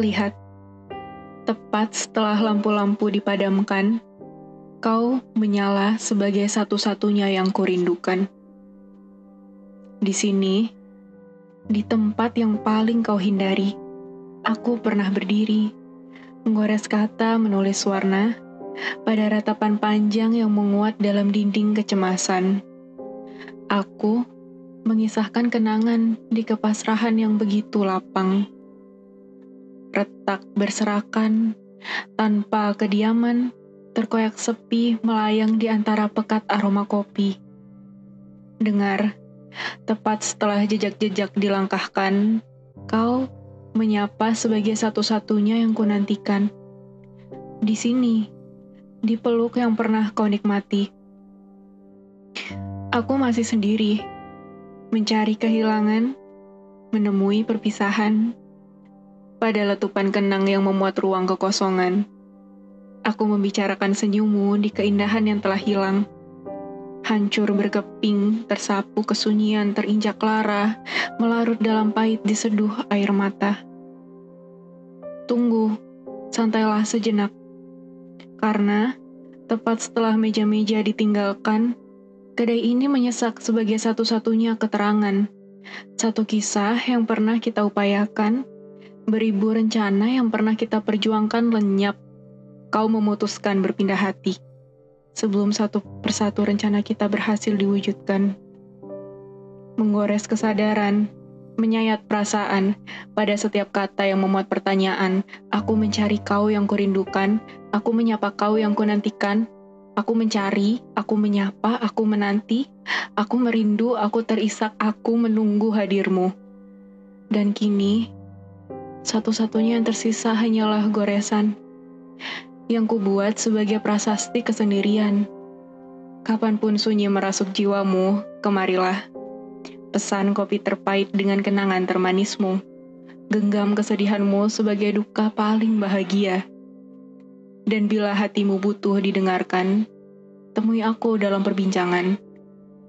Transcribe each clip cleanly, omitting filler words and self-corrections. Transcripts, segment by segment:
Lihat, tepat setelah lampu-lampu dipadamkan, kau menyala sebagai satu-satunya yang kurindukan. Di sini, di tempat yang paling kau hindari, aku pernah berdiri, menggores kata menulis warna, pada ratapan panjang yang menguat dalam dinding kecemasan. Aku mengisahkan kenangan di kepasrahan yang begitu lapang. Retak berserakan, tanpa kediaman, terkoyak sepi melayang di antara pekat aroma kopi. Dengar, tepat setelah jejak-jejak dilangkahkan, kau menyapa sebagai satu-satunya yang kunantikan. Di sini, di peluk yang pernah kau nikmati. Aku masih sendiri, mencari kehilangan, menemui perpisahan. Pada letupan kenang yang memuat ruang kekosongan, aku membicarakan senyummu di keindahan yang telah hilang. Hancur berkeping, tersapu kesunyian, terinjak lara, melarut dalam pahit diseduh air mata. Tunggu, santailah sejenak. Karena, tepat setelah meja-meja ditinggalkan, kedai ini menyesak sebagai satu-satunya keterangan. Satu kisah yang pernah kita upayakan, beribu rencana yang pernah kita perjuangkan lenyap. Kau memutuskan berpindah hati. Sebelum satu persatu rencana kita berhasil diwujudkan. Menggores kesadaran, menyayat perasaan, pada setiap kata yang memuat pertanyaan, aku mencari kau yang kurindukan, aku menyapa kau yang kunantikan, aku mencari, aku menyapa, aku menanti, aku merindu, aku terisak, aku menunggu hadirmu. Dan kini, satu-satunya yang tersisa hanyalah goresan. Yang kubuat sebagai prasasti kesendirian. Kapanpun sunyi merasuk jiwamu, kemarilah. Pesan kopi terpahit dengan kenangan termanismu. Genggam kesedihanmu sebagai duka paling bahagia. Dan bila hatimu butuh didengarkan, temui aku dalam perbincangan.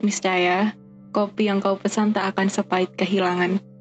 Niscaya, kopi yang kau pesan tak akan sepahit kehilangan.